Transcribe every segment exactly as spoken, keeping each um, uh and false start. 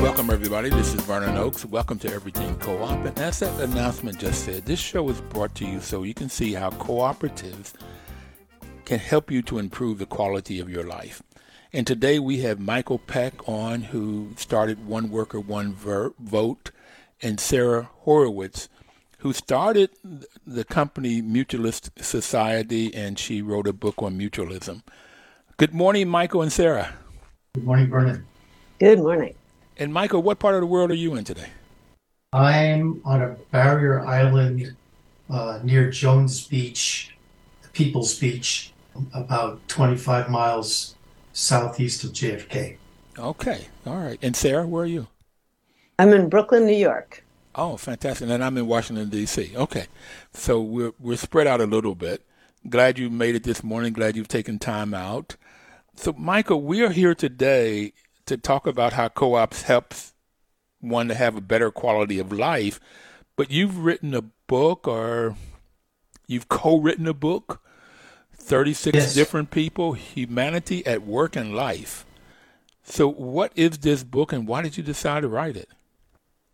Welcome, everybody. This is Vernon Oakes. Welcome to Everything Co-op. And as that announcement just said, this show is brought to you so you can see how cooperatives can help you to improve the quality of your life. And today we have Michael Peck on, who started One Worker, One Vote, and Sarah Horowitz, who started the company Mutualist Society, and she wrote a book on mutualism. Good morning, Michael and Sarah. Good morning, Vernon. Good morning. And Michael, what part of the world are you in today? I'm on a barrier island uh, near Jones Beach, People's Beach, about twenty-five miles southeast of J F K. Okay. All right. And Sarah, where are you? I'm in Brooklyn, New York. Oh, fantastic. And I'm in Washington, D C. Okay. So we're, we're spread out a little bit. Glad you made it this morning. Glad you've taken time out. So, Michael, we are here today to talk about how co-ops helps one to have a better quality of life. But you've written a book, or you've co-written a book, thirty-six yes. different people, Humanity at Work and Life. So what is this book, and why did you decide to write it?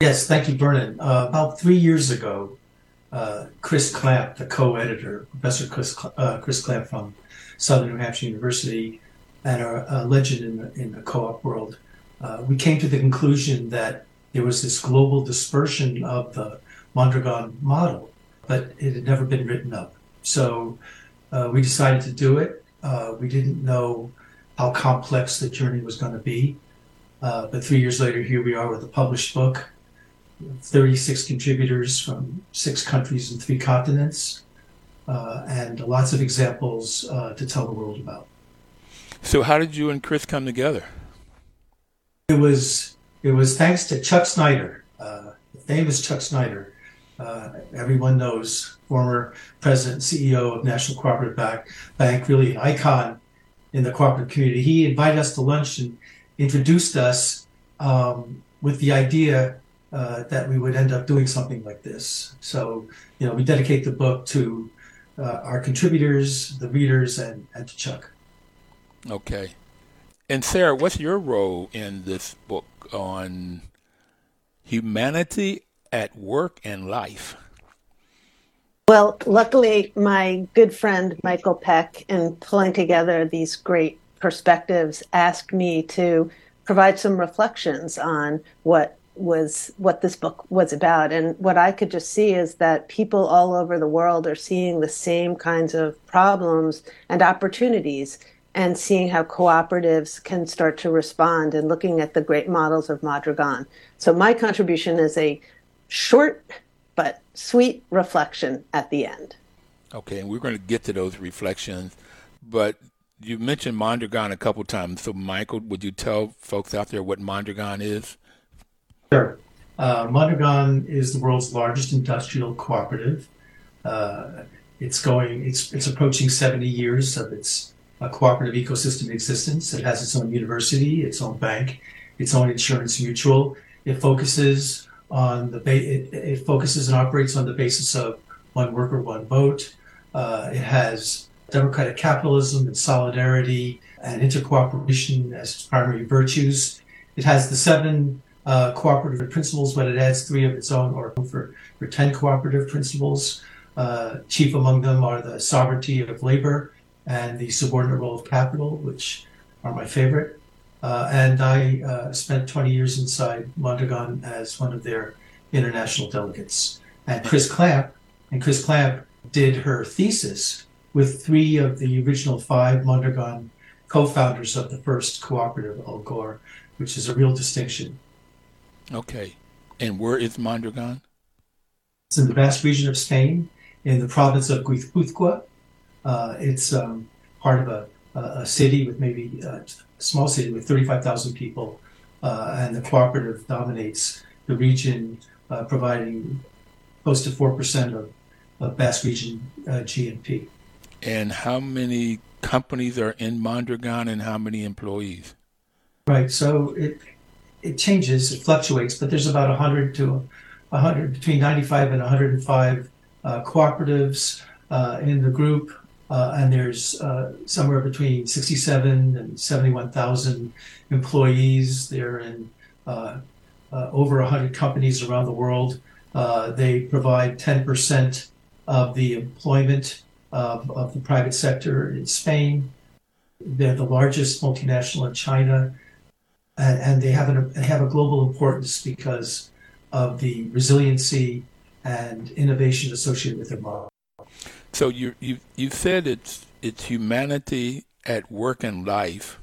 Yes, thank you, Vernon. Uh, about three years ago, uh, Chris Clamp, the co-editor, Professor Chris, uh, Chris Clamp from Southern New Hampshire University, and a legend in the, in the co-op world, uh, we came to the conclusion that there was this global dispersion of the Mondragon model, but it had never been written up. So uh, we decided to do it. Uh, we didn't know how complex the journey was going to be, uh, but three years later, here we are with a published book, thirty-six contributors from six countries and three continents, uh, and lots of examples uh, to tell the world about. So how did you and Chris come together? It was it was thanks to Chuck Snyder, uh, the famous Chuck Snyder. Uh, everyone knows, former president, C E O of National Cooperative Bank, Bank, really an icon in the cooperative community. He invited us to lunch and introduced us um, with the idea uh, that we would end up doing something like this. So, you know, we dedicate the book to uh, our contributors, the readers, and, and to Chuck. Okay. And Sarah, what's your role in this book on humanity at work and life? Well, luckily, my good friend Michael Peck, in pulling together these great perspectives, asked me to provide some reflections on what was what this book was about. And what I could just see is that people all over the world are seeing the same kinds of problems and opportunities, and seeing how cooperatives can start to respond and looking at the great models of Mondragon. So my contribution is a short but sweet reflection at the end. Okay, and we're going to get to those reflections, but you mentioned Mondragon a couple times. So Michael, would you tell folks out there what Mondragon is? Sure. Uh, Mondragon is the world's largest industrial cooperative. Uh, it's going, it's it's approaching seventy years of its a cooperative ecosystem existence. It has its own university, its own bank, its own insurance mutual. It focuses on the ba- it, it focuses and operates on the basis of one worker, one vote. Uh, it has democratic capitalism and solidarity and intercooperation as its primary virtues. It has the seven uh, cooperative principles, but it adds three of its own, or for, for ten cooperative principles. Uh, chief among them are the sovereignty of labor and the subordinate role of capital, which are my favorite. Uh, and I uh, spent twenty years inside Mondragon as one of their international delegates. And Chris Clamp, and Chris Clamp did her thesis with three of the original five Mondragon co-founders of the first cooperative, Algor, which is a real distinction. Okay. And where is Mondragon? It's in the basque region of Spain, in the province of Guipuzcoa. Uh, it's um, part of a, a city with maybe a small city with thirty-five thousand people, uh, and the cooperative dominates the region, uh, providing close to four percent of, of Basque region uh, G N P. And how many companies are in Mondragon and how many employees? Right, so it it changes, it fluctuates, but there's about one hundred to one hundred, between ninety-five and one hundred five uh, cooperatives uh, in the group, uh, and there's uh, somewhere between sixty-seven and seventy-one thousand employees. They're in uh, uh, over one hundred companies around the world. Uh, they provide ten percent of the employment of, of the private sector in Spain. They're the largest multinational in China, and, and they have an, have a global importance because of the resiliency and innovation associated with their model. So you you you said it's it's humanity at work and life,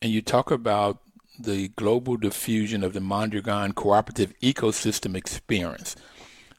and you talk about the global diffusion of the Mondragon cooperative ecosystem experience.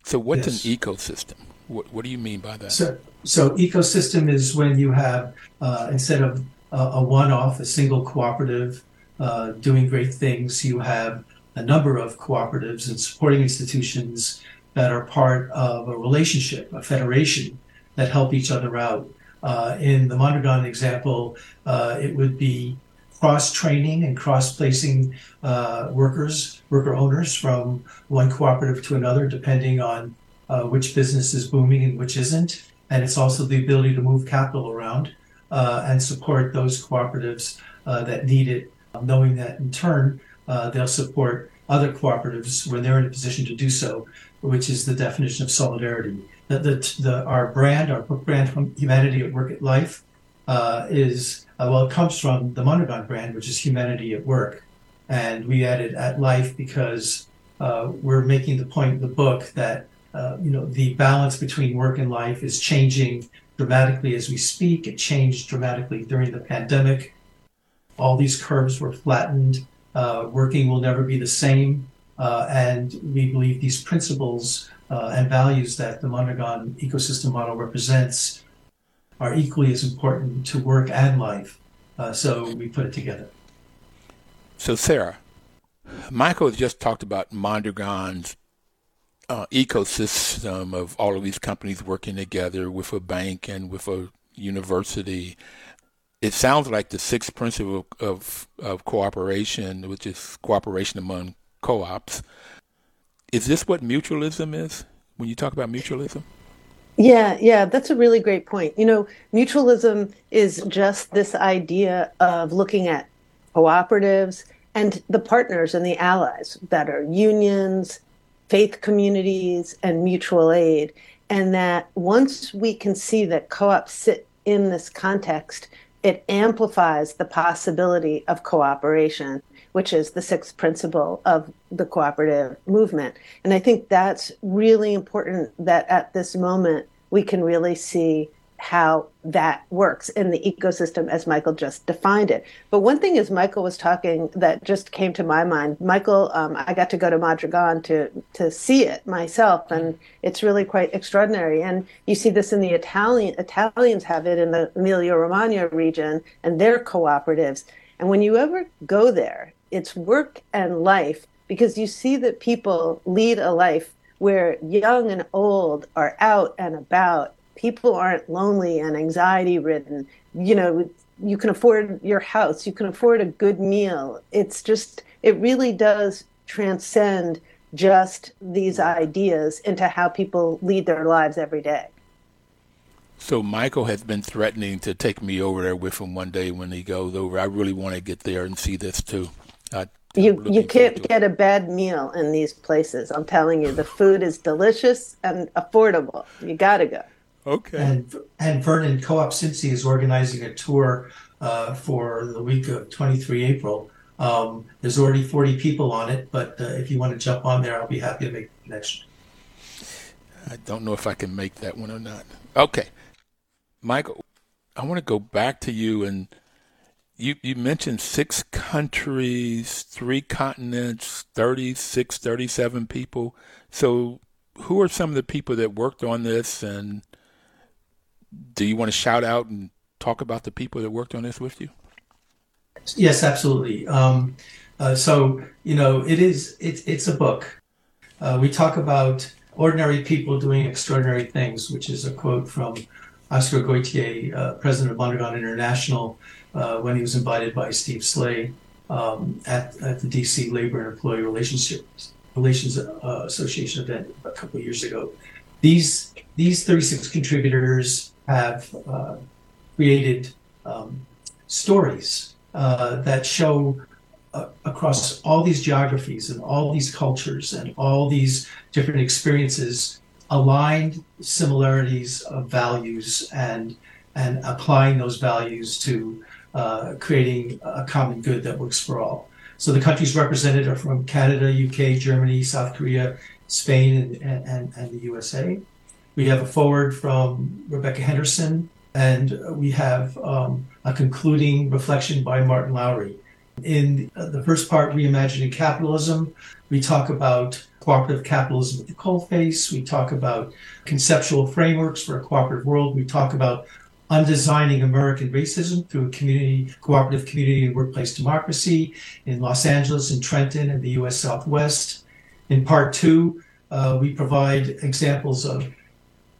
So what's yes. an ecosystem? What, what do you mean by that? So, so ecosystem is when you have, uh, instead of uh, a one-off, a single cooperative uh, doing great things, you have a number of cooperatives and supporting institutions that are part of a relationship, a federation, that help each other out. Uh, in the Mondragon example, uh, it would be cross-training and cross-placing uh, workers, worker owners from one cooperative to another, depending on uh, which business is booming and which isn't. And it's also the ability to move capital around uh, and support those cooperatives uh, that need it, knowing that in turn, uh, they'll support other cooperatives when they're in a position to do so, which is the definition of solidarity. The, the, the, our brand, our book brand, Humanity at Work and Life, uh, is Uh, well, it comes from the Mondragon brand, which is Humanity at Work. And we added at life because uh, we're making the point in the book that, uh, you know, the balance between work and life is changing dramatically as we speak. It changed dramatically during the pandemic. All these curves were flattened. Uh, working will never be the same. Uh, and we believe these principles uh, and values that the Mondragon ecosystem model represents are equally as important to work and life. Uh, so we put it together. So Sarah, Michael has just talked about Mondragon's uh, ecosystem of all of these companies working together with a bank and with a university. It sounds like the sixth principle of, of cooperation, which is cooperation among co-ops. Is this what mutualism is when you talk about mutualism? Yeah, yeah, that's a really great point. You know, mutualism is just this idea of looking at cooperatives and the partners and the allies that are unions, faith communities, and mutual aid. And that once we can see that co-ops sit in this context, it amplifies the possibility of cooperation, which is the sixth principle of the cooperative movement. And I think that's really important that at this moment, we can really see how that works in the ecosystem as Michael just defined it. But one thing as Michael was talking that just came to my mind, Michael, um, I got to go to Mondragon to, to see it myself, and it's really quite extraordinary. And you see this in the Italian, Italians have it in the Emilia-Romagna region and their cooperatives. And when you ever go there, it's work and life, because you see that people lead a life where young and old are out and about. People aren't lonely and anxiety-ridden. You know, you can afford your house. You can afford a good meal. It's just, it really does transcend just these ideas into how people lead their lives every day. So Michael has been threatening to take me over there with him one day when he goes over. I really want to get there and see this too. I, you you can't get a bad meal in these places. I'm telling you, the food is delicious and affordable. You got to go. Okay. And, and Vernon, Co-op Cincy is organizing a tour uh, for the week of the twenty-third of April. Um, there's already forty people on it, but uh, if you want to jump on there, I'll be happy to make the connection. I don't know if I can make that one or not. Okay. Michael, I want to go back to you, and you, you mentioned six countries, three continents, thirty-six, thirty-seven people. So who are some of the people that worked on this, and do you want to shout out and talk about the people that worked on this with you? Yes, absolutely. Um, uh, so, you know, it is, it's, it's a book. Uh, we talk about ordinary people doing extraordinary things, which is a quote from Oscar Goitia, uh, president of Mondragon International, uh, when he was invited by Steve Slay um, at, at the D C Labor and Employee Relationships Relations uh, Association event a couple of years ago. These these thirty-six contributors have uh, created um, stories uh, that show uh, across all these geographies and all these cultures and all these different experiences aligned similarities of values and and applying those values to uh, creating a common good that works for all. So the countries represented are from Canada, U K, Germany, South Korea, Spain, and, and, and the U S A. We have a foreword from Rebecca Henderson, and we have um, a concluding reflection by Martin Lowry. In the first part, Reimagining Capitalism, we talk about cooperative capitalism at the coalface. We talk about conceptual frameworks for a cooperative world. We talk about Undesigning American Racism through a community, cooperative community and workplace democracy in Los Angeles and Trenton and the U S Southwest. In part two, uh, we provide examples of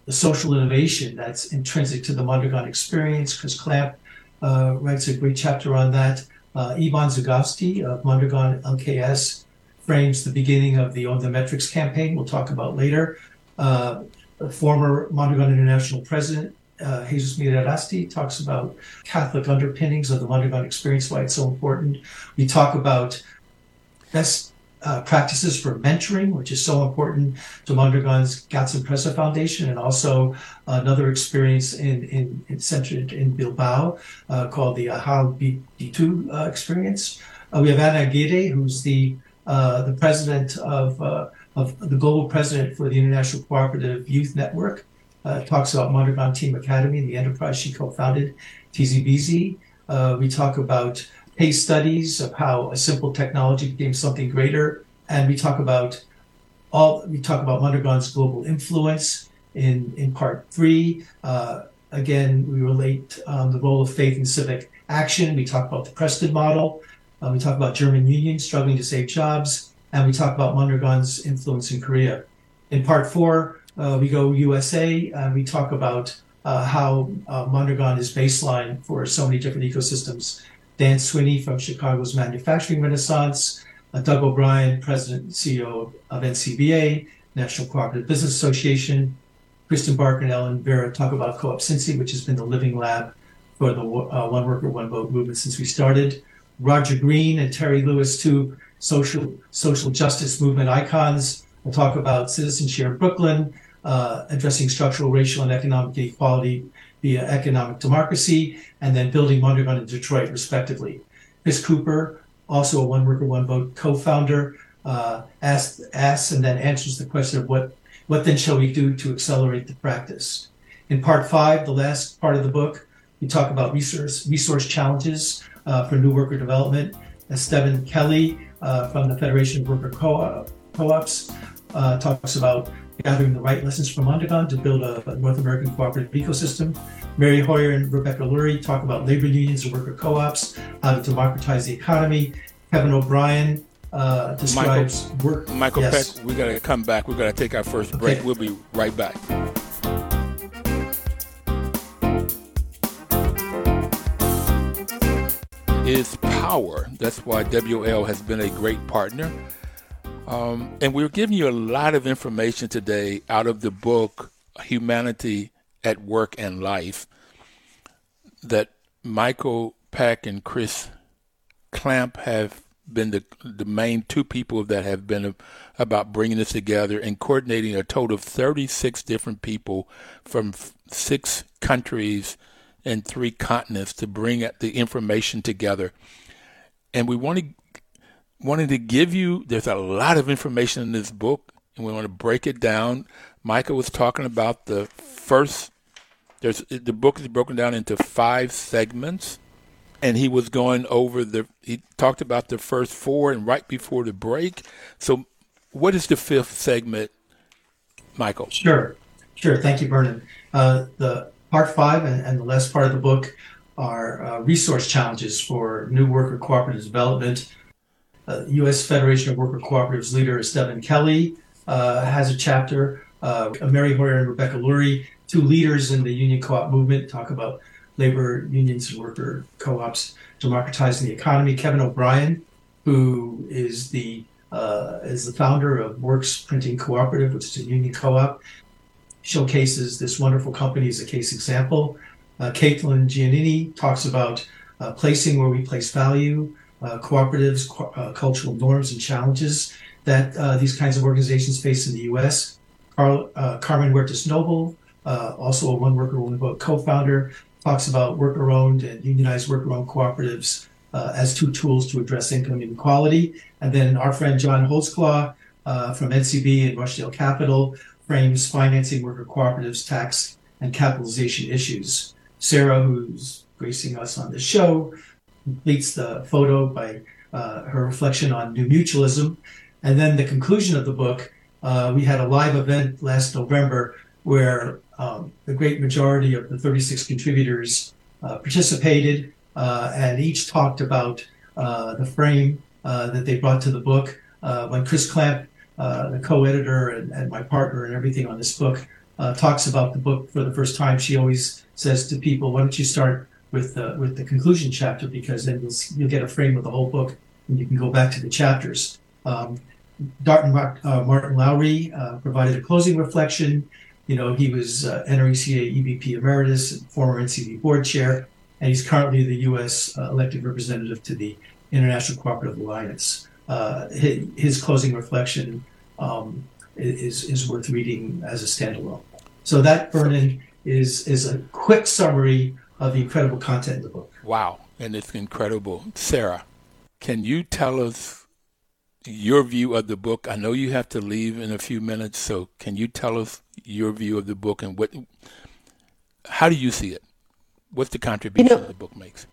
the social innovation that's intrinsic to the Mondragon experience. Chris Clamp uh, writes a great chapter on that. Uh, Ivan Zagovsky of Mondragon L K S frames the beginning of the Own the Metrics campaign, we'll talk about later. Uh, the former Mondragon International president, Uh, Jesus Mirarasti, talks about Catholic underpinnings of the Mondragon experience, why it's so important. We talk about best uh, practices for mentoring, which is so important to Mondragon's Gatsun Presa Foundation, and also another experience in, in, in centered in Bilbao uh, called the Ahal B two uh, experience. Uh, we have Ana Aguirre, who's the uh, the president of uh, of the global president for the International Cooperative Youth Network. Uh, talks about Mondragon Team Academy, the enterprise she co-founded, T Z B Z. Uh, we talk about case studies of how a simple technology became something greater, and we talk about all. We talk about Mondragon's global influence in in part three. Uh, again, we relate um, the role of faith in civic action. We talk about the Preston model. Uh, we talk about German union struggling to save jobs, and we talk about Mondragon's influence in Korea. In part four. Uh, we go U S A, and we talk about uh, how uh, Mondragon is baseline for so many different ecosystems. Dan Swinney from Chicago's Manufacturing Renaissance, uh, Doug O'Brien, President and C E O of N C B A, National Cooperative Business Association, Kristen Barker and Ellen Vera talk about Co-Op Cincy, which has been the living lab for the uh, One Worker, One Vote movement since we started. Roger Green and Terry Lewis, two social social justice movement icons. We'll talk about Citizen Share Brooklyn, uh, addressing structural, racial, and economic inequality via economic democracy, and then building Mondragon in Detroit, respectively. Chris Cooper, also a One Worker, One Vote co-founder, uh, asks, asks and then answers the question of what, what then shall we do to accelerate the practice? In part five, the last part of the book, we talk about resource, resource challenges uh, for new worker development. As Stephen Kelly uh, from the Federation of Worker Co-op, Co-ops uh, talks about gathering the right lessons from Mondragon to build a, a North American cooperative ecosystem. Mary Hoyer and Rebecca Lurie talk about labor unions and worker co-ops, how to democratize the economy. Kevin O'Brien uh, describes Michael, work. Michael yes. Peck, we got to come back. We're going to take our first break. Okay. We'll be right back. It's power. That's why W L has been a great partner. Um, and we're giving you a lot of information today out of the book, Humanity at Work and Life, that Michael Peck and Chris Clamp have been the, the main two people that have been about bringing this together and coordinating a total of thirty-six different people from six countries and three continents to bring the information together. And we want to Wanted to give you, there's a lot of information in this book, and we want to break it down. Michael was talking about the first, there's the book is broken down into five segments, and he was going over the, he talked about the first four and right before the break. So what is the fifth segment Michael. Sure. Sure. Thank you, Vernon. Uh, the part five and, and the last part of the book are uh, resource challenges for new worker cooperative development. Uh, U S Federation of Worker Cooperatives leader Esteban Kelly uh, has a chapter. Uh, Mary Hoyer and Rebecca Lurie, two leaders in the union co-op movement, talk about labor unions and worker co-ops democratizing the economy. Kevin O'Brien, who is the uh, is the founder of Works Printing Cooperative, which is a union co-op, showcases this wonderful company as a case example. Uh, Caitlin Giannini talks about uh, placing where we place value, uh, cooperatives, co- uh, cultural norms and challenges that uh, these kinds of organizations face in the U S. Carl, uh, Carmen Huertas-Noble, uh, also a One Worker, One Vote co-founder, talks about worker-owned and unionized worker-owned cooperatives uh, as two tools to address income inequality. And then our friend John Holzclaw uh, from N C B and Rushdale Capital frames financing worker cooperatives, tax, and capitalization issues. Sarah, who's gracing us on this show, completes the photo by uh, her reflection on new mutualism. And then the conclusion of the book, uh, we had a live event last November where Um, the great majority of the thirty-six contributors uh, participated uh, and each talked about uh, the frame uh, that they brought to the book. Uh, when Chris Clamp, uh, the co-editor and, and my partner and everything on this book, uh, talks about the book for the first time, she always says to people, why don't you start with the, with the conclusion chapter, because then you'll, you'll get a frame of the whole book and you can go back to the chapters. Um, Darton, uh, Martin Lowry uh, provided a closing reflection. You know, he was uh, N R E C A E V P Emeritus, and former N C B Board Chair, and he's currently the U S Uh, elected representative to the International Cooperative Alliance. Uh, his, his closing reflection um, is is worth reading as a standalone. So that, Vernon, is, is a quick summary of the incredible content in the book. Wow, and it's incredible. Sarah, can you tell us your view of the book? I know you have to leave in a few minutes, so can you tell us your view of the book and what, how do you see it? What's the contribution you know, the book makes?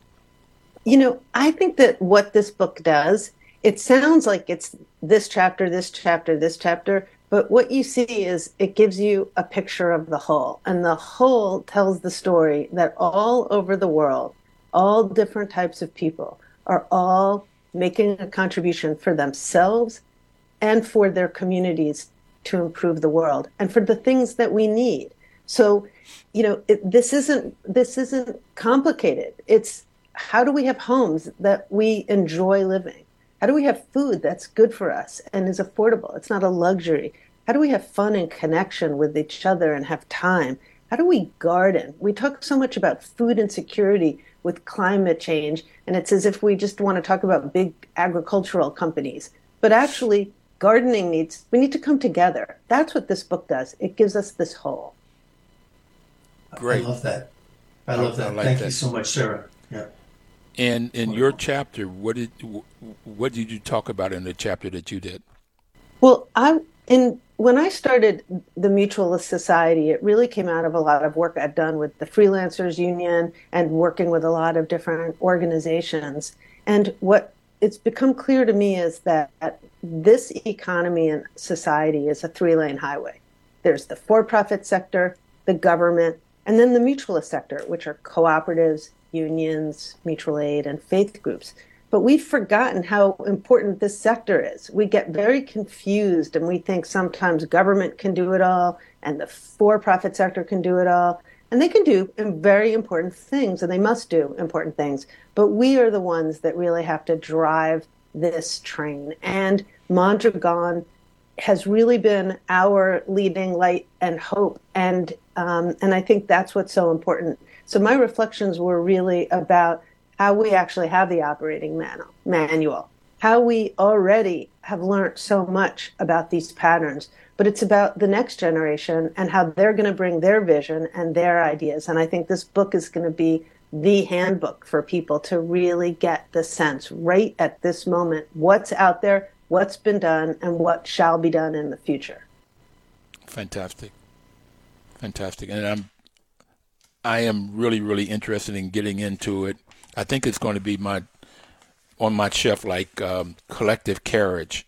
You know, I think that what this book does, it sounds like it's this chapter, this chapter, this chapter, but what you see is it gives you a picture of the whole, and the whole tells the story that all over the world, all different types of people are all making a contribution for themselves and for their communities to improve the world and for the things that we need. So, you know, it, this isn't this isn't complicated. It's how do we have homes that we enjoy living? How do we have food that's good for us and is affordable? It's not a luxury. How do we have fun and connection with each other and have time? How do we garden? We talk so much about food insecurity with climate change, and it's as if we just want to talk about big agricultural companies. But actually, gardening needs, we need to come together. That's what this book does. It gives us this whole. Great. I love that. I love that. I like Thank that. you so much, Sarah. Yeah. And in your chapter, what did what did you talk about in the chapter that you did? Well, I in when I started the Mutualist Society, it really came out of a lot of work I've done with the Freelancers Union and working with a lot of different organizations. And what it's become clear to me is that this economy and society is a three-lane highway. There's the for-profit sector, the government, and then the mutualist sector, which are cooperatives, unions, mutual aid, and faith groups. But we've forgotten how important this sector is. We get very confused, and we think sometimes government can do it all, and the for-profit sector can do it all. And they can do very important things, and they must do important things. But we are the ones that really have to drive this train. And Mondragon has really been our leading light and hope. And um, and I think that's what's so important. So my reflections were really about how we actually have the operating manual, manual, how we already have learned so much about these patterns, but it's about the next generation and how they're going to bring their vision and their ideas. And I think this book is going to be the handbook for people to really get the sense right at this moment, what's out there, what's been done, and what shall be done in the future. Fantastic. Fantastic. And I'm, I am really, really interested in getting into it. I think it's going to be my, on my shelf, like um, collective carriage.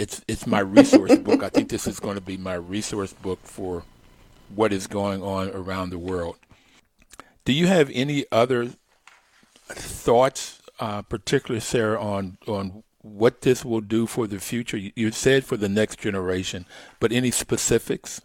it's it's my resource book. I think this is going to be my resource book for what is going on around the world. Do you have any other thoughts, uh, particularly, Sarah, on, on what this will do for the future? You, you said for the next generation, but any specifics?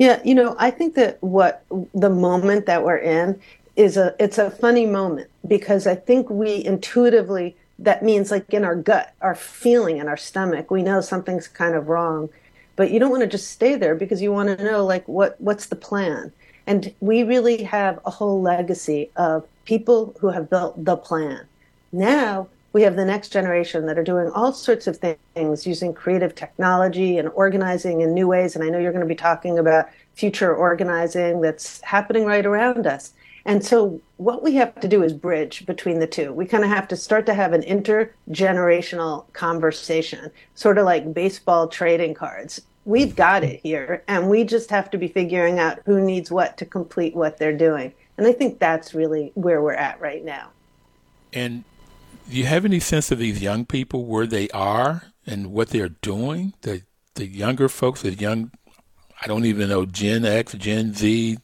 Yeah, you know, I think that what the moment that we're in is a it's a funny moment, because I think we intuitively, that means like in our gut, our feeling in our stomach, we know something's kind of wrong, but you don't want to just stay there, because you want to know like what what's the plan. And we really have a whole legacy of people who have built the plan. Now we have the next generation that are doing all sorts of things using creative technology and organizing in new ways. And I know you're going to be talking about future organizing that's happening right around us. And so what we have to do is bridge between the two. We kind of have to start to have an intergenerational conversation, sort of like baseball trading cards. We've got it here, and we just have to be figuring out who needs what to complete what they're doing. And I think that's really where we're at right now. And do you have any sense of these young people, where they are and what they're doing? The the younger folks, the young, I don't even know, Gen X, Gen Z?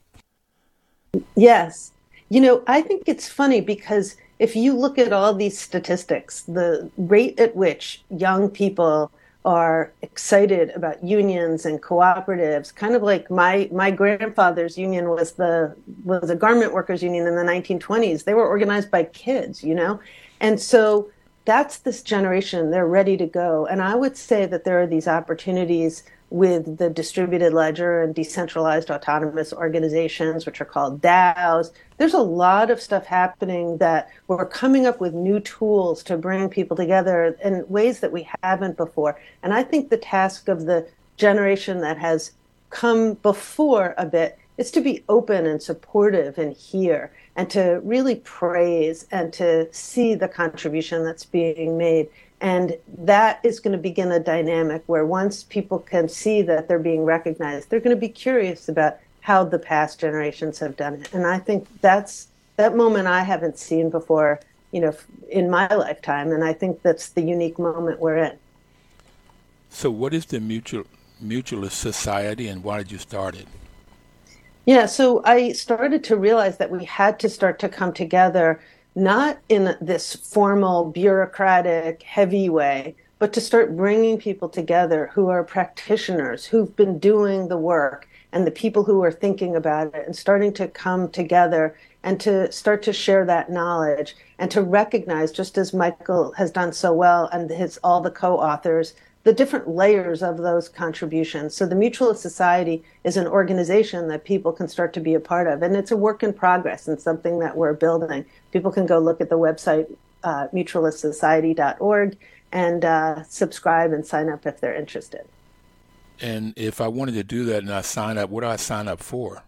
Yes. You know, I think it's funny, because if you look at all these statistics, the rate at which young people are excited about unions and cooperatives, kind of like my, my grandfather's union was the was a garment workers union in the nineteen twenties. They were organized by kids, you know? And so that's this generation. They're ready to go. And I would say that there are these opportunities with the distributed ledger and decentralized autonomous organizations, which are called DAOs. There's a lot of stuff happening that we're coming up with new tools to bring people together in ways that we haven't before. And I think the task of the generation that has come before a bit is to be open and supportive and hear, and to really praise and to see the contribution that's being made. And that is going to begin a dynamic where once people can see that they're being recognized, they're going to be curious about how the past generations have done it. And I think that's that moment I haven't seen before, you know, in my lifetime. And I think that's the unique moment we're in. So what is the Mutual, Mutualist Society, and why did you start it? Yeah, so I started to realize that we had to start to come together, not in this formal, bureaucratic, heavy way, but to start bringing people together who are practitioners, who've been doing the work, and the people who are thinking about it, and starting to come together and to start to share that knowledge, and to recognize, just as Michael has done so well and his all the co-authors, the different layers of those contributions. So the Mutualist Society is an organization that people can start to be a part of. And it's a work in progress and something that we're building. People can go look at the website, uh, mutualist society dot org, and uh, subscribe and sign up if they're interested. And if I wanted to do that and I sign up, what do I sign up for?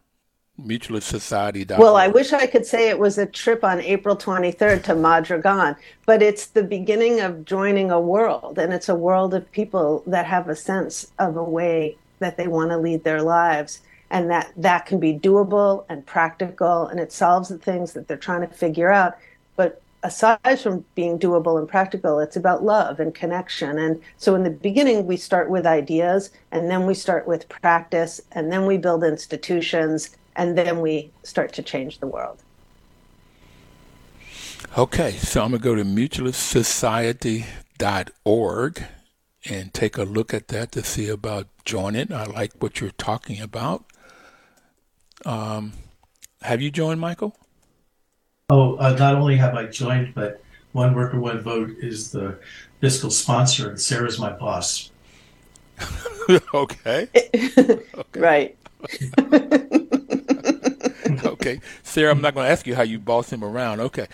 mutualist society dot org. Well, I wish I could say it was a trip on April twenty-third to Mondragon, but it's the beginning of joining a world, and it's a world of people that have a sense of a way that they want to lead their lives, and that that can be doable and practical, and it solves the things that they're trying to figure out. But aside from being doable and practical, it's about love and connection. And so in the beginning, we start with ideas, and then we start with practice, and then we build institutions, and then we start to change the world. Okay, so I'm going to go to mutualist society dot org and take a look at that to see about joining. I like what you're talking about. Um, have you joined, Michael? Oh, uh, not only have I joined, but One Worker, One Vote is the fiscal sponsor, and Sarah's my boss. Okay. Okay. Right. Okay. Sarah, I'm not going to ask you how you boss him around. Okay.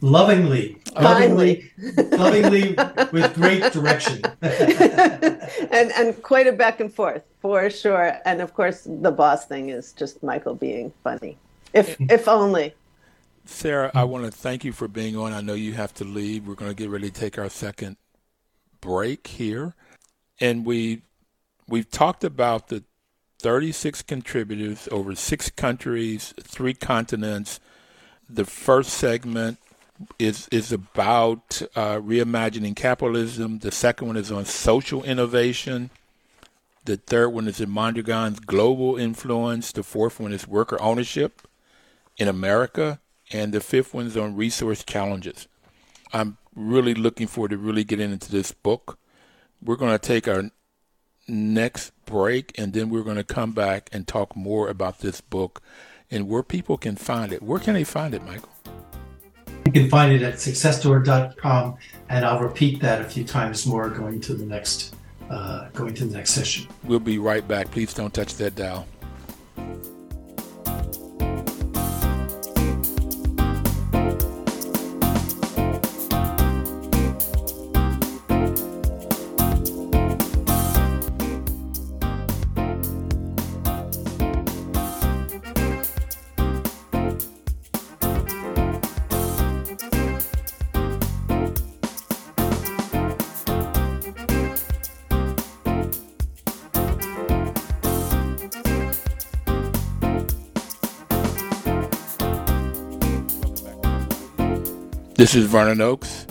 Lovingly. Lovingly. Lovingly with great direction. and and quite a back and forth, for sure. And, of course, the boss thing is just Michael being funny. If if only. Sarah, I want to thank you for being on. I know you have to leave. We're going to get ready to take our second break here. And we, we've talked about the thirty-six contributors over six countries, three continents. The first segment is is about uh, reimagining capitalism. The second one is on social innovation. The third one is in Mondragon's global influence. The fourth one is worker ownership in America. And the fifth one's on resource challenges. I'm really looking forward to really getting into this book. We're going to take our next break, and then we're going to come back and talk more about this book and where people can find it. Where can they find it, Michael? You can find it at success door dot com, and I'll repeat that a few times more going to the next uh, going to the next session. We'll be right back. Please don't touch that dial. This is Vernon Oakes.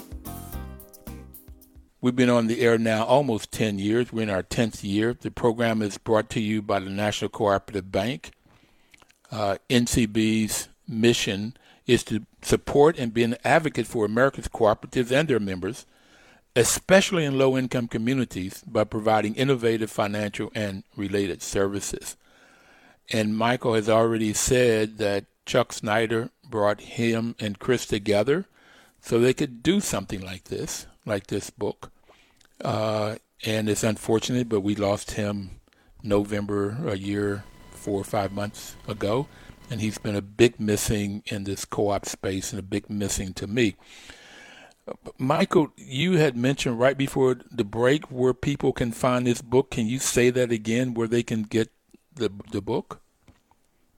We've been on the air now almost ten years. We're in our tenth year. The program is brought to you by the National Cooperative Bank. Uh, N C B's mission is to support and be an advocate for America's cooperatives and their members, especially in low-income communities, by providing innovative financial and related services. And Michael has already said that Chuck Snyder brought him and Chris together so they could do something like this, like this book. Uh, and it's unfortunate, but we lost him November, a year, four or five months ago. And he's been a big missing in this co-op space and a big missing to me. Michael, you had mentioned right before the break where people can find this book. Can you say that again, where they can get the the book?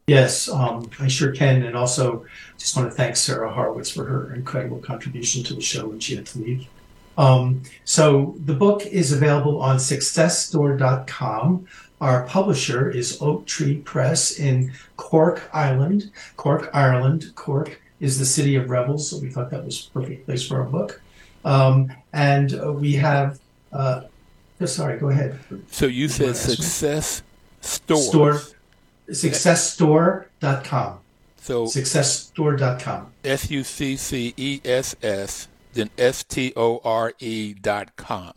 Yes, um, I sure can. And also just want to thank Sarah Horowitz for her incredible contribution to the show when she had to leave. Um, so the book is available on success store dot com. Our publisher is Oak Tree Press in Cork, Ireland. Cork, Ireland. Cork is the city of rebels, so we thought that was the perfect place for our book. Um, and we have... Uh, oh, sorry, go ahead. So you said Success Store. Store. success store dot com. So success store dot com. S U C C E S S, then S T O R E dot com.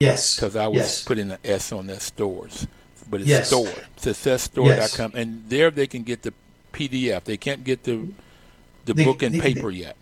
Yes. Because I was yes. putting an S on that stores. But it's yes. store. success store dot com. Yes. And there they can get the P D F. They can't get the the they, book and they, paper they, yet.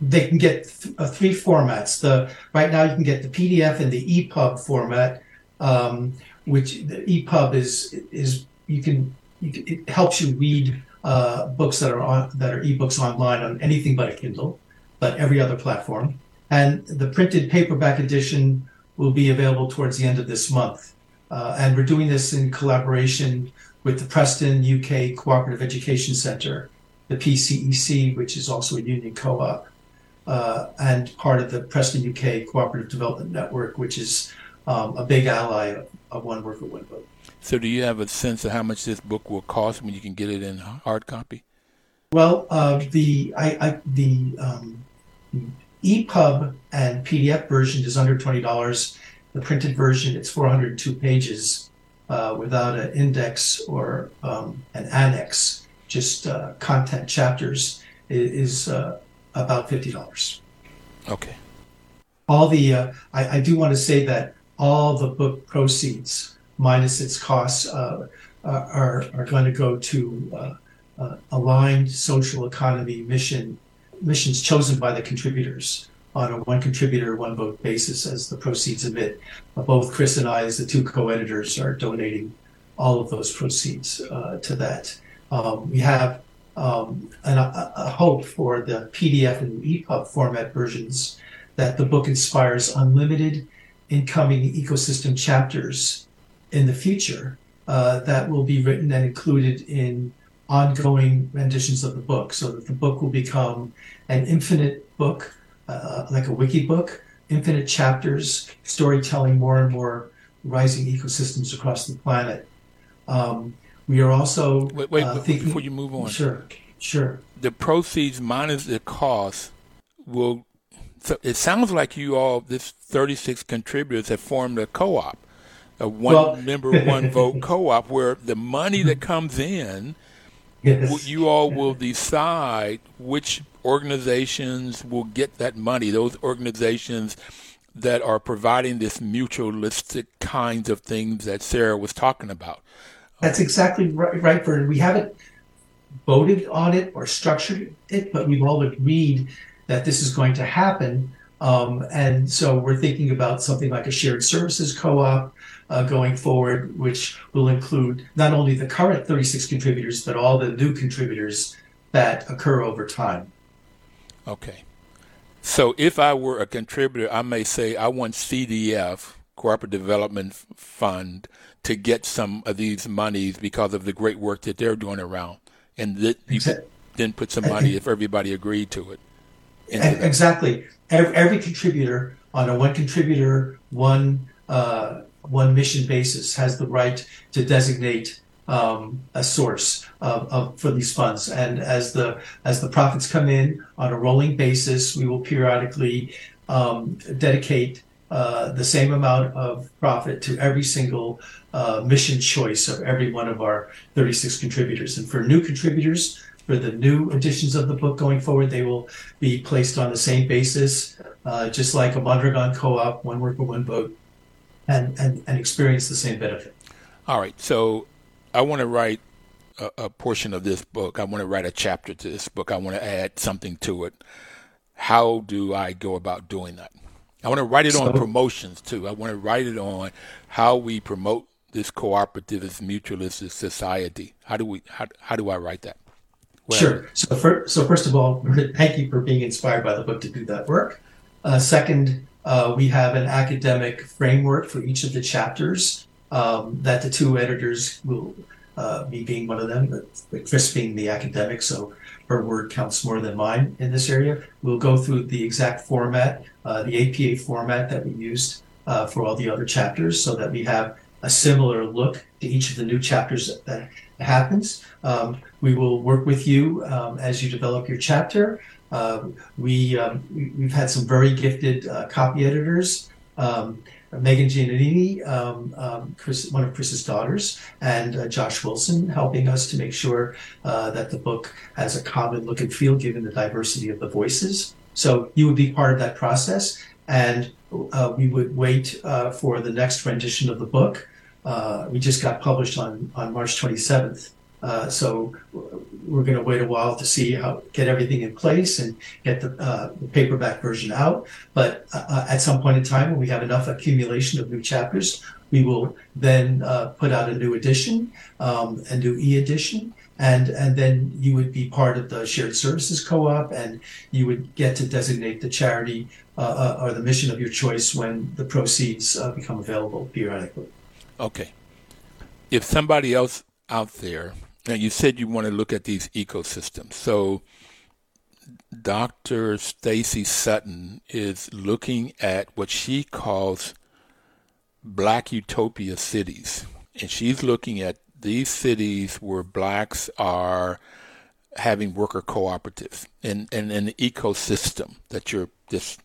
They can get th- uh, three formats. The Right now you can get the P D F in the E P U B format, um, which the E P U B is is You can, you can. It helps you read uh, books that are on, that are ebooks online on anything but a Kindle, but every other platform. And the printed paperback edition will be available towards the end of this month. Uh, and we're doing this in collaboration with the Preston U K Cooperative Education Center, the P C E C, which is also a union co-op, uh, and part of the Preston U K Cooperative Development Network, which is um, a big ally of, of One Worker, One Vote. So do you have a sense of how much this book will cost when you can get it in hard copy? Well, uh, the I, I, the um, E P U B and P D F version is under twenty dollars. The printed version, it's four hundred two pages uh, without an index or um, an annex, just uh, content chapters, it is uh, about fifty dollars. Okay. All the uh, I, I do want to say that all the book proceeds, minus its costs, uh, are are going to go to uh, uh, aligned social economy mission missions chosen by the contributors on a one contributor, one vote basis as the proceeds emit. Both Chris and I, as the two co-editors, are donating all of those proceeds uh, to that. Um, we have um, an, a, a hope for the P D F and E P U B format versions that the book inspires unlimited incoming ecosystem chapters in the future uh, that will be written and included in ongoing renditions of the book, so that the book will become an infinite book, uh, like a wiki book, infinite chapters, storytelling more and more rising ecosystems across the planet. Um, we are also... Wait, wait uh, thinking, before you move on. Sure, sure. The proceeds minus the cost will, so it sounds like you all, this thirty-six contributors have formed a co-op, a one-member, well, one-vote co-op, where the money that comes in, yes, you all will decide which organizations will get that money, those organizations that are providing this mutualistic kinds of things that Sarah was talking about. That's exactly right, right, Vernon. We haven't voted on it or structured it, but we've all agreed that this is going to happen. Um, and so we're thinking about something like a shared services co-op uh, going forward, which will include not only the current thirty-six contributors, but all the new contributors that occur over time. Okay. So if I were a contributor, I may say I want C D F, Cooperative Development Fund, to get some of these monies because of the great work that they're doing around. And that you exactly. could then put some money, if everybody agreed to it. Exactly. Every, every contributor on a one contributor, one uh, one mission basis has the right to designate um, a source of, of for these funds. And as the as the profits come in on a rolling basis, we will periodically um, dedicate uh, the same amount of profit to every single uh, mission choice of every one of our thirty-six contributors. And for new contributors, for the new editions of the book going forward, they will be placed on the same basis, uh, just like a Mondragon co-op, One Worker, One Vote, and, and, and experience the same benefit. All right. So I want to write a, a portion of this book. I want to write a chapter to this book. I want to add something to it. How do I go about doing that? I want to write it so, on promotions, too. I want to write it on how we promote this cooperative, this mutualist, this society. How do we? How, how do I write that? Well, sure. So, for, so first of all, thank you for being inspired by the book to do that work. Uh, second, uh, we have an academic framework for each of the chapters um, that the two editors will, uh, me being one of them, but Chris being the academic, so her word counts more than mine in this area. We'll go through the exact format, uh, the A P A format that we used uh, for all the other chapters, so that we have a similar look to each of the new chapters that happens. Um, we will work with you um, as you develop your chapter. Uh, we, um, we, we've had some very gifted uh, copy editors, um, Megan Giannini, um, um, Chris, one of Chris's daughters, and uh, Josh Wilson, helping us to make sure uh, that the book has a common look and feel given the diversity of the voices. So you would be part of that process, and uh, we would wait uh, for the next rendition of the book. Uh, we just got published on, on March twenty-seventh, uh, so we're going to wait a while to see how get everything in place and get the, uh, the paperback version out. But uh, at some point in time, when we have enough accumulation of new chapters, we will then uh, put out a new edition, um, a new e-edition, and and then you would be part of the shared services co-op, and you would get to designate the charity uh, or the mission of your choice when the proceeds uh, become available periodically. Okay. If somebody else out there, now you said you want to look at these ecosystems. So Doctor Stacy Sutton is looking at what she calls Black utopia cities. And she's looking at these cities where Blacks are having worker cooperatives and an and, and ecosystem that you're this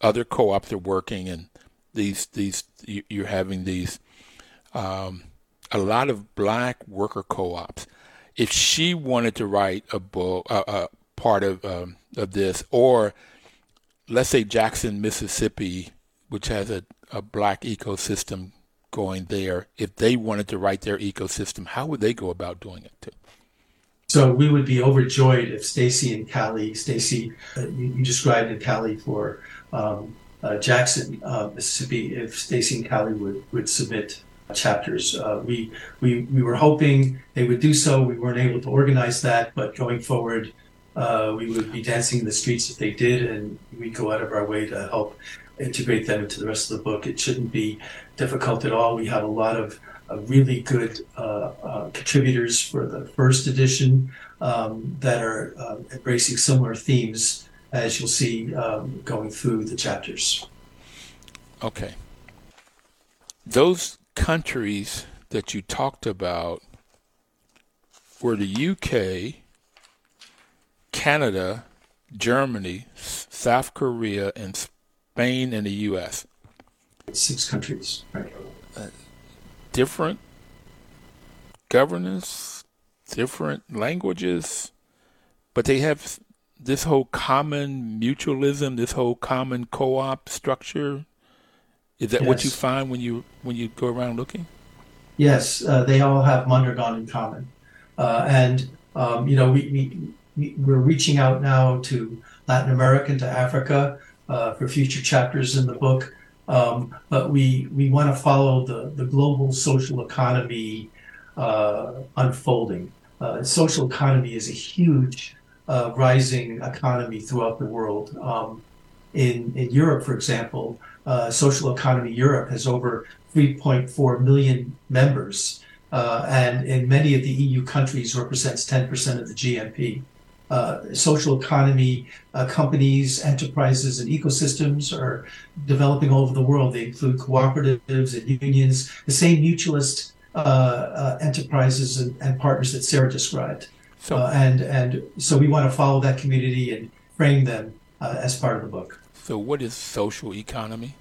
other co-ops are working, and these these you're having these Um, a lot of Black worker co-ops. If she wanted to write a book, uh, uh, part of um, of this, or let's say Jackson, Mississippi, which has a, a Black ecosystem going there, if they wanted to write their ecosystem, how would they go about doing it too? So we would be overjoyed if Stacy and Callie, Stacy, uh, you, you described in Callie for um, uh, Jackson, uh, Mississippi, if Stacy and Callie would, would submit chapters. Uh, we, we we were hoping they would do so. We weren't able to organize that, but going forward, uh, we would be dancing in the streets if they did, and we'd go out of our way to help integrate them into the rest of the book. It shouldn't be difficult at all. We have a lot of uh, really good uh, uh, contributors for the first edition um, that are uh, embracing similar themes, as you'll see um, going through the chapters. Okay. Those countries that you talked about were the U K, Canada, Germany, South Korea, and Spain, and the U S Six countries. Right. Uh, different governance, different languages, but they have this whole common mutualism, this whole common co-op structure. Is that yes. what you find when you when you go around looking? Yes, uh, they all have Mondragon in common, uh, and um, you know we, we we're reaching out now to Latin America and to Africa uh, for future chapters in the book. Um, but we we want to follow the the global social economy uh, unfolding. Uh, social economy is a huge uh, rising economy throughout the world. Um, in in Europe, for example. Uh, Social Economy Europe has over three point four million members, uh, and in many of the E U countries represents ten percent of the G N P. Uh, social economy uh, companies, enterprises, and ecosystems are developing all over the world. They include cooperatives and unions, the same mutualist uh, uh, enterprises and, and partners that Sarah described. So, uh, and, and so we want to follow that community and frame them uh, as part of the book. So what is social economy?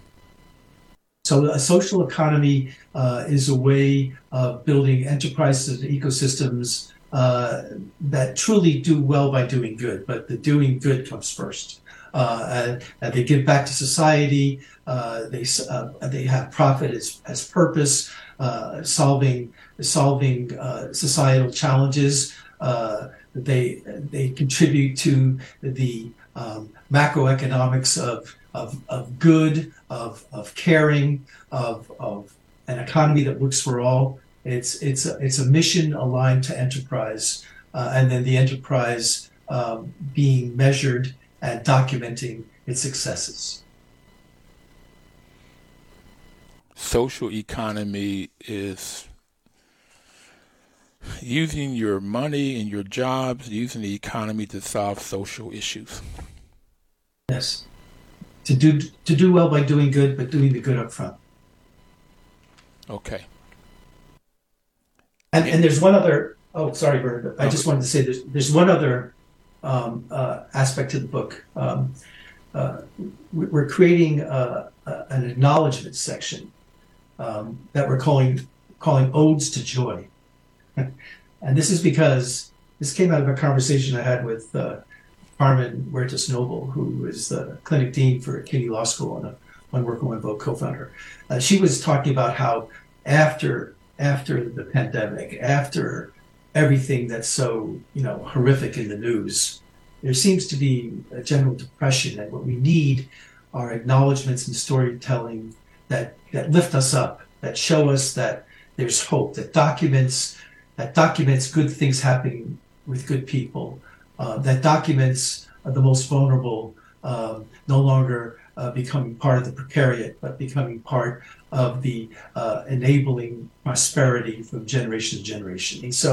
So a social economy uh, is a way of building enterprises and ecosystems uh, that truly do well by doing good, but the doing good comes first. Uh, and, and they give back to society, uh, they uh, they have profit as, as purpose, uh, solving solving uh, societal challenges. Uh, they they contribute to the Um, macroeconomics of, of of good, of of caring, of of an economy that works for all. It's it's a, it's a mission aligned to enterprise, uh, and then the enterprise um, being measured and documenting its successes. Social economy is using your money and your jobs, using the economy to solve social issues. Yes, to do to do well by doing good, but doing the good up front. Okay. And and there's one other. Oh, sorry, Bernard. I just wanted to say there's there's one other um, uh, aspect to the book. Um, uh, we're creating a, a, an acknowledgement section um, that we're calling calling Odes to Joy, and this is because this came out of a conversation I had with. Uh, Carmen Huertas Noble, who is the clinic dean for K U Law School and a One Worker, One Vote co-founder. Uh, she was talking about how after after the pandemic, after everything that's so you know horrific in the news, there seems to be a general depression, and what we need are acknowledgments and storytelling that, that lift us up, that show us that there's hope, that documents that documents good things happening with good people. Uh, that documents uh, the most vulnerable uh, no longer uh, becoming part of the precariat, but becoming part of the uh, enabling prosperity from generation to generation. And so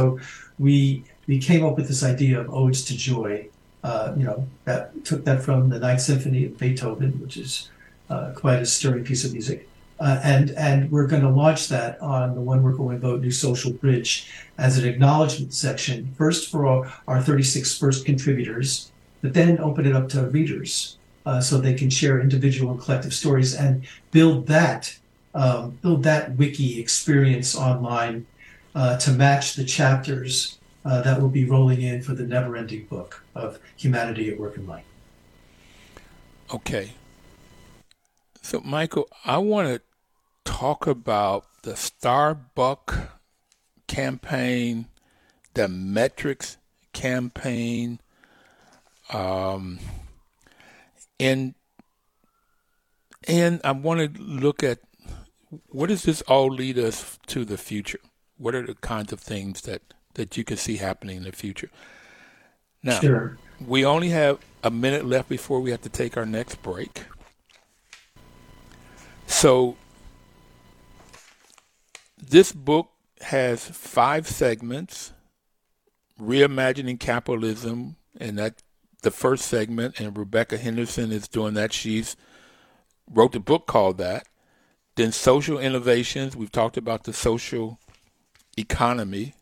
we we came up with this idea of Odes to Joy. Uh, you know, that took that from the Ninth Symphony of Beethoven, which is uh, quite a stirring piece of music. Uh, and and we're going to launch that on the One Worker, One Vote New Social Bridge as an acknowledgement section, first for all, our thirty-six first contributors, but then open it up to readers uh, so they can share individual and collective stories and build that um, build that wiki experience online uh, to match the chapters uh, that will be rolling in for the never-ending book of Humanity at Work and Life. Okay. So, Michael, I want to talk about the Starbucks campaign, the metrics campaign, um, and and I want to look at what does this all lead us to the future? What are the kinds of things that, that you can see happening in the future? Now, sure. We only have a minute left before we have to take our next break. So this book has five segments, Reimagining Capitalism, and that the first segment, and Rebecca Henderson is doing that. She's wrote the book called that. Then Social Innovations, we've talked about the social economy.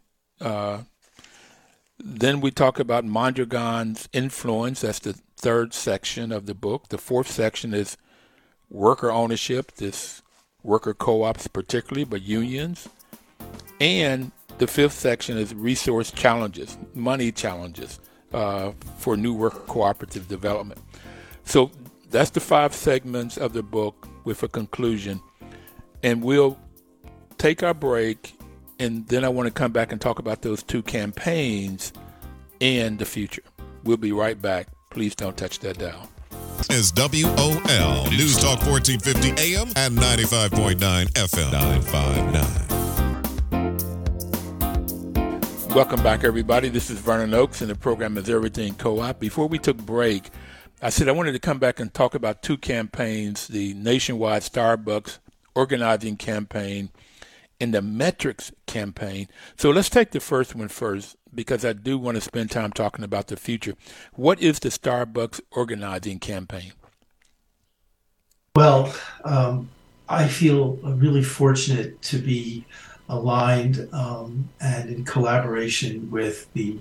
Uh, then we talk about Mondragon's influence, that's the third section of the book. The fourth section is worker ownership, this worker co-ops particularly, but unions. And the fifth section is resource challenges, money challenges uh, for new worker cooperative development. So that's the five segments of the book with a conclusion. And we'll take our break, and then I want to come back and talk about those two campaigns and the future. We'll be right back. Please don't touch that dial. Is W O L News Talk fourteen fifty A M and ninety-five point nine F M nine fifty-nine. Welcome back, everybody. This is Vernon Oakes, and the program is Everything Co-op. Before we took break, I said I wanted to come back and talk about two campaigns, the nationwide Starbucks organizing campaign and the metrics campaign. So let's take the first one first, because I do want to spend time talking about the future. What is the Starbucks organizing campaign? Well, um, I feel really fortunate to be aligned um, and in collaboration with the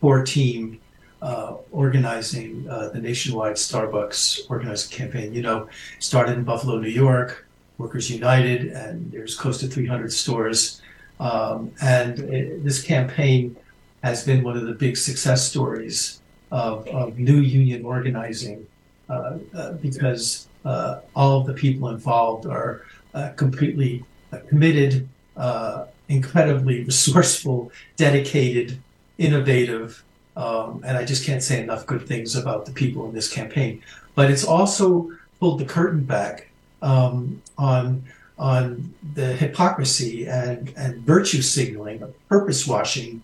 core team uh, organizing uh, the nationwide Starbucks organizing campaign. You know, started in Buffalo, New York, Workers United, and there's close to three hundred stores. Um, and it, this campaign has been one of the big success stories of, of new union organizing uh, uh, because uh, all of the people involved are uh, completely uh, committed, uh, incredibly resourceful, dedicated, innovative, um, and I just can't say enough good things about the people in this campaign. But it's also pulled the curtain back um, on on the hypocrisy and, and virtue signaling, purpose washing,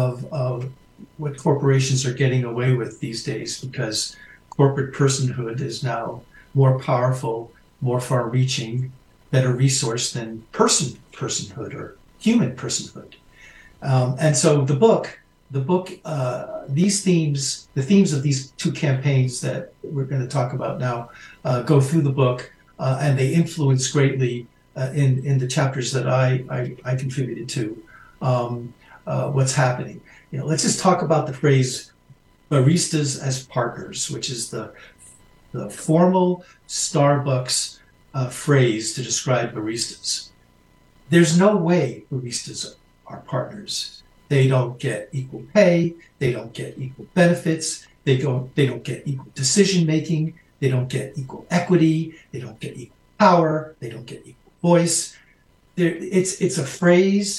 Of, of what corporations are getting away with these days, because corporate personhood is now more powerful, more far-reaching, better resourced than person personhood or human personhood. Um, and so the book, the book, uh, these themes, the themes of these two campaigns that we're going to talk about now, uh, go through the book, uh, and they influence greatly uh, in in the chapters that I I, I contributed to. Um, Uh, what's happening. You know, let's just talk about the phrase baristas as partners, which is the the formal Starbucks uh, phrase to describe baristas. There's no way baristas are partners. They don't get equal pay. They don't get equal benefits. They don't, they don't get equal decision making. They don't get equal equity. They don't get equal power. They don't get equal voice. There, it's it's a phrase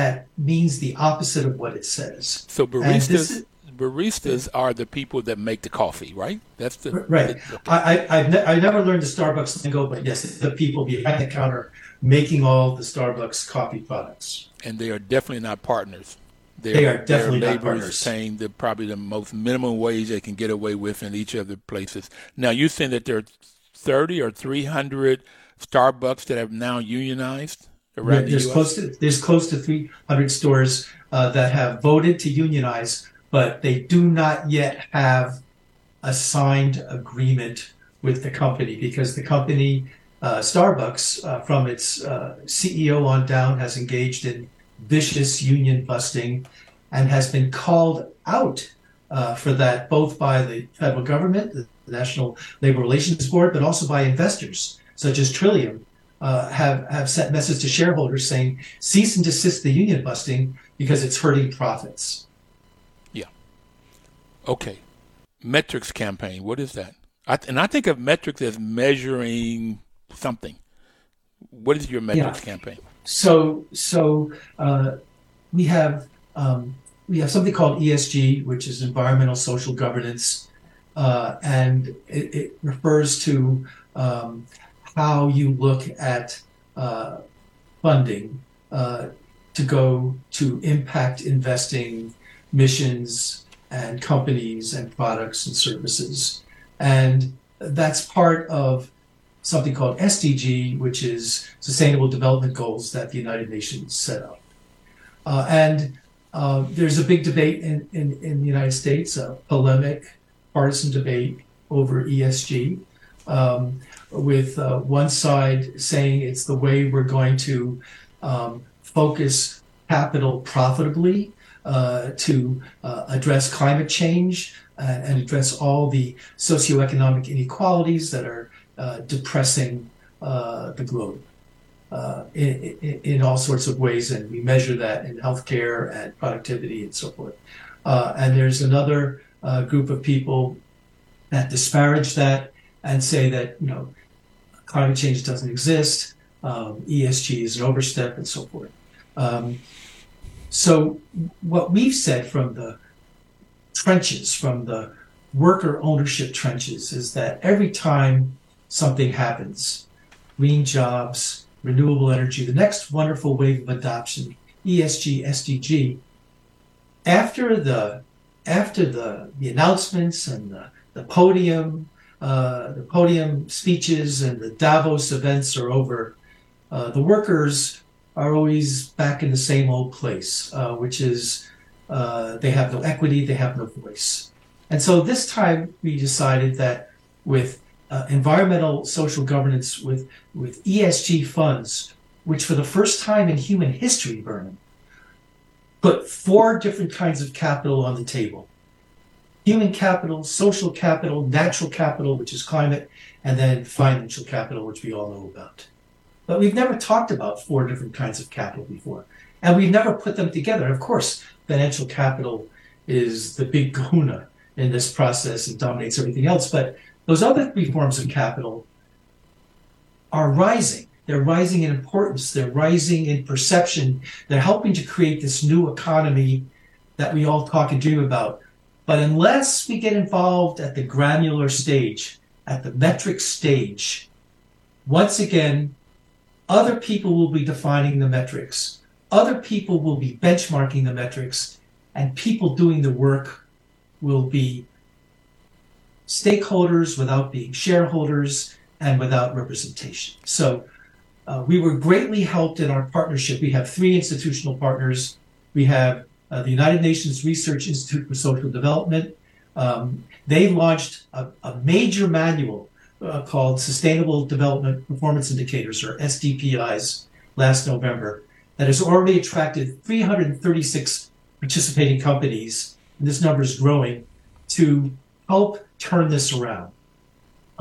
that means the opposite of what it says. So baristas is, baristas are the people that make the coffee, right? That's the right. The, okay. I I've ne- I never learned the Starbucks lingo, but yes, it's the people behind the counter making all the Starbucks coffee products. And they are definitely not partners. They're, they are definitely not partners. They're paying the probably the most minimum wage they can get away with in each of the places. Now you're saying that there are thirty or three hundred Starbucks that have now unionized. Around there's the close to there's close to three hundred stores uh, that have voted to unionize, but they do not yet have a signed agreement with the company, because the company, uh, Starbucks, uh, from its uh, C E O on down, has engaged in vicious union busting and has been called out uh, for that, both by the federal government, the National Labor Relations Board, but also by investors such as Trillium. Uh, have, have sent messages to shareholders saying, cease and desist the union busting because it's hurting profits. Yeah. Okay. Metrics campaign. What is that? I th- and I think of metrics as measuring something. What is your metrics yeah. campaign? So so uh, we have um, we have something called E S G, which is Environmental Social Governance, uh, and it, it refers to um, how you look at uh, funding uh, to go to impact investing missions and companies and products and services. And that's part of something called S D G, which is Sustainable Development Goals that the United Nations set up. Uh, and uh, there's a big debate in, in, in the United States, a polemic, partisan debate over E S G. Um, with uh, one side saying it's the way we're going to um, focus capital profitably uh, to uh, address climate change and, and address all the socioeconomic inequalities that are uh, depressing uh, the globe uh, in, in, in all sorts of ways. And we measure that in healthcare and productivity and so forth. Uh, and there's another uh, group of people that disparage that and say that, you know, climate change doesn't exist, um, E S G is an overstep, and so forth. Um, so what we've said from the trenches, from the worker ownership trenches, is that every time something happens, green jobs, renewable energy, the next wonderful wave of adoption, E S G, S D G, after the after the, the announcements and the, the podium, uh, the podium speeches and the Davos events are over, uh, the workers are always back in the same old place, uh, which is uh, they have no equity, they have no voice. And so this time we decided that with uh, environmental social governance, with, with E S G funds, which for the first time in human history, Vernon, put four different kinds of capital on the table: human capital, social capital, natural capital, which is climate, and then financial capital, which we all know about. But we've never talked about four different kinds of capital before, and we've never put them together. Of course, financial capital is the big kahuna in this process and dominates everything else, but those other three forms of capital are rising. They're rising in importance. They're rising in perception. They're helping to create this new economy that we all talk and dream about. But unless we get involved at the granular stage, at the metric stage, once again, other people will be defining the metrics. Other people will be benchmarking the metrics, and people doing the work will be stakeholders without being shareholders and without representation. So Uh, we were greatly helped in our partnership. We have three institutional partners. We have uh, the United Nations Research Institute for Social Development. Um, they launched a, a major manual uh, called Sustainable Development Performance Indicators, or S D P Is, last November, that has already attracted three hundred thirty-six participating companies, and this number is growing, to help turn this around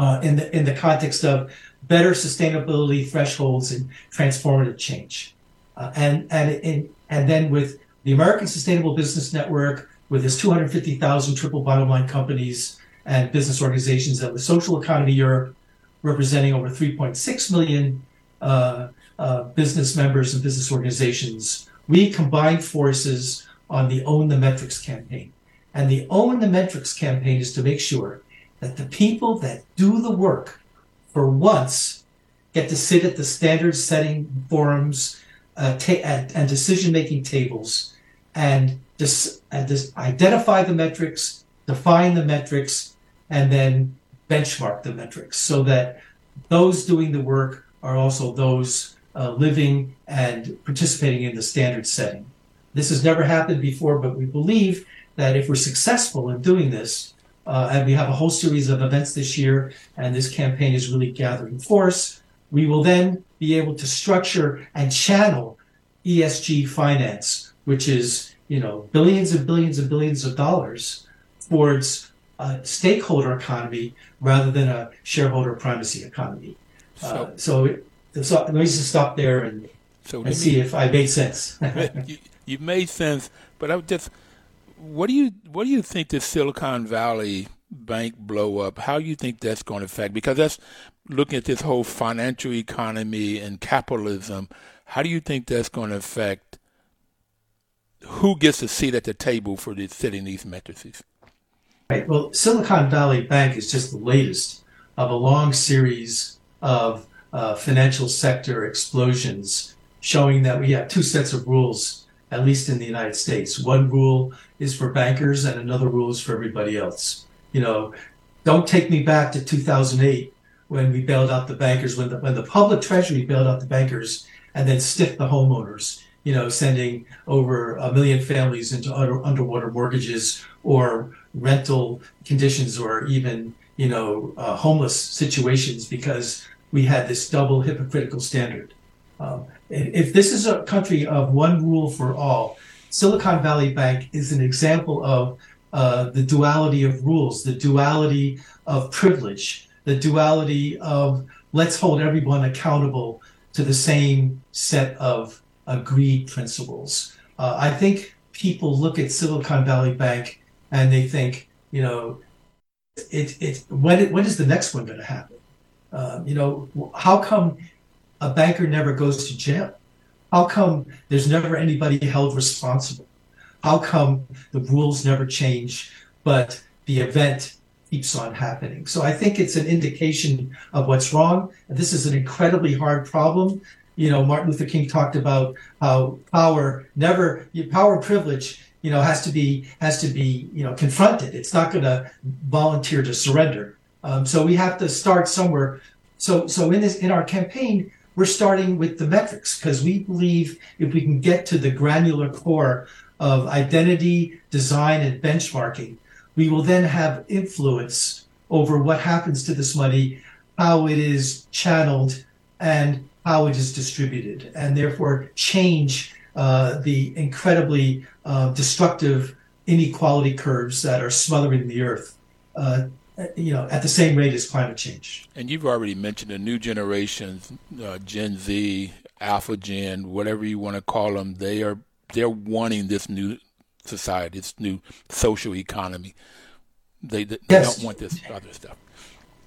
uh, in the in the context of better sustainability thresholds and transformative change. Uh, and, and, and, and then with the American Sustainable Business Network, with its two hundred fifty thousand triple bottom line companies and business organizations, and with Social Economy Europe, representing over three point six million uh, uh, business members and business organizations, we combined forces on the Own the Metrics campaign. And the Own the Metrics campaign is to make sure that the people that do the work, for once, get to sit at the standard-setting forums uh, ta- and, and decision-making tables and, dis- and dis- identify the metrics, define the metrics, and then benchmark the metrics so that those doing the work are also those uh, living and participating in the standard setting. This has never happened before, but we believe that if we're successful in doing this, Uh, and we have a whole series of events this year, and this campaign is really gathering force, we will then be able to structure and channel E S G finance, which is, you know, billions and billions and billions of dollars towards a stakeholder economy rather than a shareholder primacy economy. Uh, so, so, so let me just stop there and, so and see me, if I made sense. you, you made sense, but I would just... What do you what do you think this Silicon Valley bank blow up? How do you think that's going to affect? Because that's looking at this whole financial economy and capitalism. How do you think that's going to affect who gets a seat at the table for this, setting these matrices? Right. Well, Silicon Valley Bank is just the latest of a long series of uh, financial sector explosions, showing that we have two sets of rules, at least in the United States. One rule is for bankers and another rule is for everybody else. You know, don't take me back to two thousand eight when we bailed out the bankers, when the, when the public treasury bailed out the bankers and then stiffed the homeowners, you know, sending over a million families into under, underwater mortgages or rental conditions or even, you know, uh, homeless situations because we had this double hypocritical standard. Um, if this is a country of one rule for all, Silicon Valley Bank is an example of uh, the duality of rules, the duality of privilege, the duality of let's hold everyone accountable to the same set of agreed principles. Uh, I think people look at Silicon Valley Bank and they think, you know, it it when when is the next one going to happen? Uh, you know, how come a banker never goes to jail? How come there's never anybody held responsible? How come the rules never change, but the event keeps on happening? So I think it's an indication of what's wrong. And this is an incredibly hard problem. You know, Martin Luther King talked about how power never, power and privilege, you know, has to be, has to be, you know, confronted. It's not going to volunteer to surrender. Um, so we have to start somewhere. So, so in this, in our campaign, we're starting with the metrics, because we believe if we can get to the granular core of identity, design, and benchmarking, we will then have influence over what happens to this money, how it is channeled, and how it is distributed, and therefore change uh, the incredibly uh, destructive inequality curves that are smothering the earth Uh, you know, at the same rate as climate change. And you've already mentioned a new generation, uh, Gen Z, Alpha Gen, whatever you want to call them. They are they're wanting this new society, this new social economy. They, they yes. don't want this other stuff.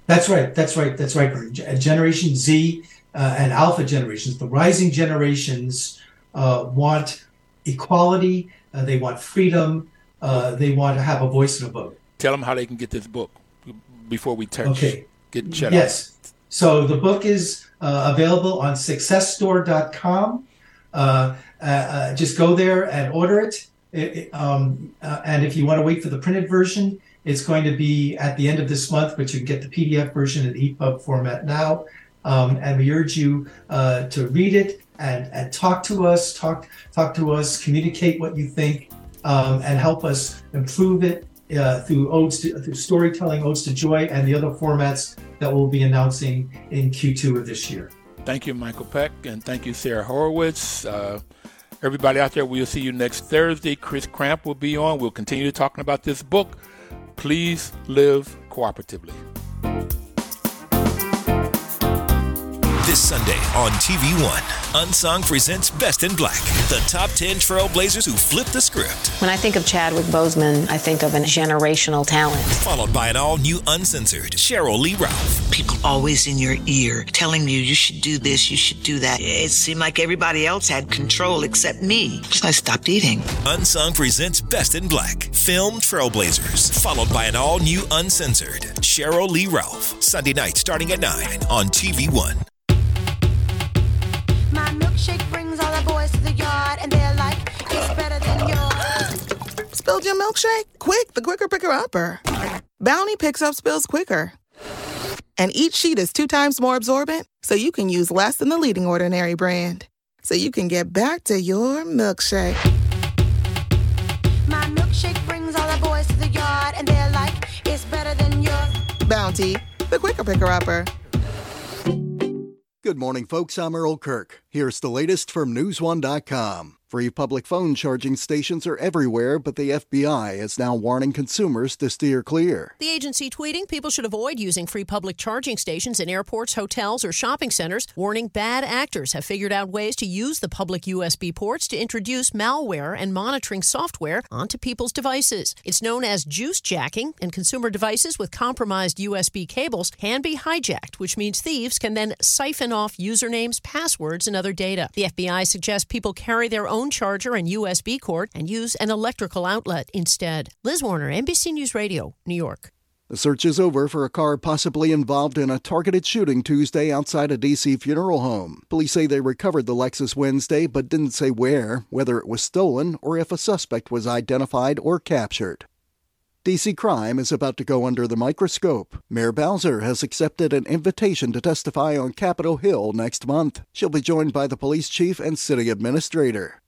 That's right. That's right. That's right. Generation Z uh, and Alpha generations, the rising generations, uh, want equality. Uh, they want freedom. Uh, they want to have a voice and a vote. Tell them how they can get this book before we touch. Okay. Get checked. Yes. Out. So the book is uh, available on success store dot com. Uh, uh, uh, just go there and order it. it, it um, uh, and if you want to wait for the printed version, it's going to be at the end of this month, but you can get the P D F version in the E P U B format now. Um, and we urge you uh, to read it and, and talk to us, talk, talk to us, communicate what you think, um, and help us improve it. Uh, through odes to, through storytelling, Odes to Joy, and the other formats that we'll be announcing in Q two of this year. Thank you, Michael Peck, and thank you, Sarah Horowitz. Uh, everybody out there, we'll see you next Thursday. Chris Cramp will be on. We'll continue talking about this book, Please Live Cooperatively. This Sunday on T V One, Unsung presents Best in Black, the top ten trailblazers who flipped the script. When I think of Chadwick Boseman, I think of a generational talent. Followed by an all-new uncensored Cheryl Lee Ralph. People always in your ear telling you you should do this, you should do that. It seemed like everybody else had control except me. So I stopped eating. Unsung presents Best in Black, film trailblazers, followed by an all-new uncensored Cheryl Lee Ralph. Sunday night starting at nine on T V One. My milkshake brings all the boys to the yard, and they're like, it's better than yours. Spilled your milkshake? Quick, the quicker picker-upper. Bounty picks up spills quicker. And each sheet is two times more absorbent, so you can use less than the leading ordinary brand. So you can get back to your milkshake. My milkshake brings all the boys to the yard, and they're like, it's better than yours. Bounty, the quicker picker-upper. Good morning, folks. I'm Earl Kirk. Here's the latest from news one dot com. Free public phone charging stations are everywhere, but the F B I is now warning consumers to steer clear. The agency tweeting people should avoid using free public charging stations in airports, hotels, or shopping centers, warning bad actors have figured out ways to use the public U S B ports to introduce malware and monitoring software onto people's devices. It's known as juice jacking, and consumer devices with compromised U S B cables can be hijacked, which means thieves can then siphon off usernames, passwords, and other data. The F B I suggests people carry their own charger and U S B cord and use an electrical outlet instead. Liz Warner, N B C News Radio, New York. The search is over for a car possibly involved in a targeted shooting Tuesday outside a D C funeral home. Police say they recovered the Lexus Wednesday but didn't say where, whether it was stolen, or if a suspect was identified or captured. D C crime is about to go under the microscope. Mayor Bowser has accepted an invitation to testify on Capitol Hill next month. She'll be joined by the police chief and city administrator.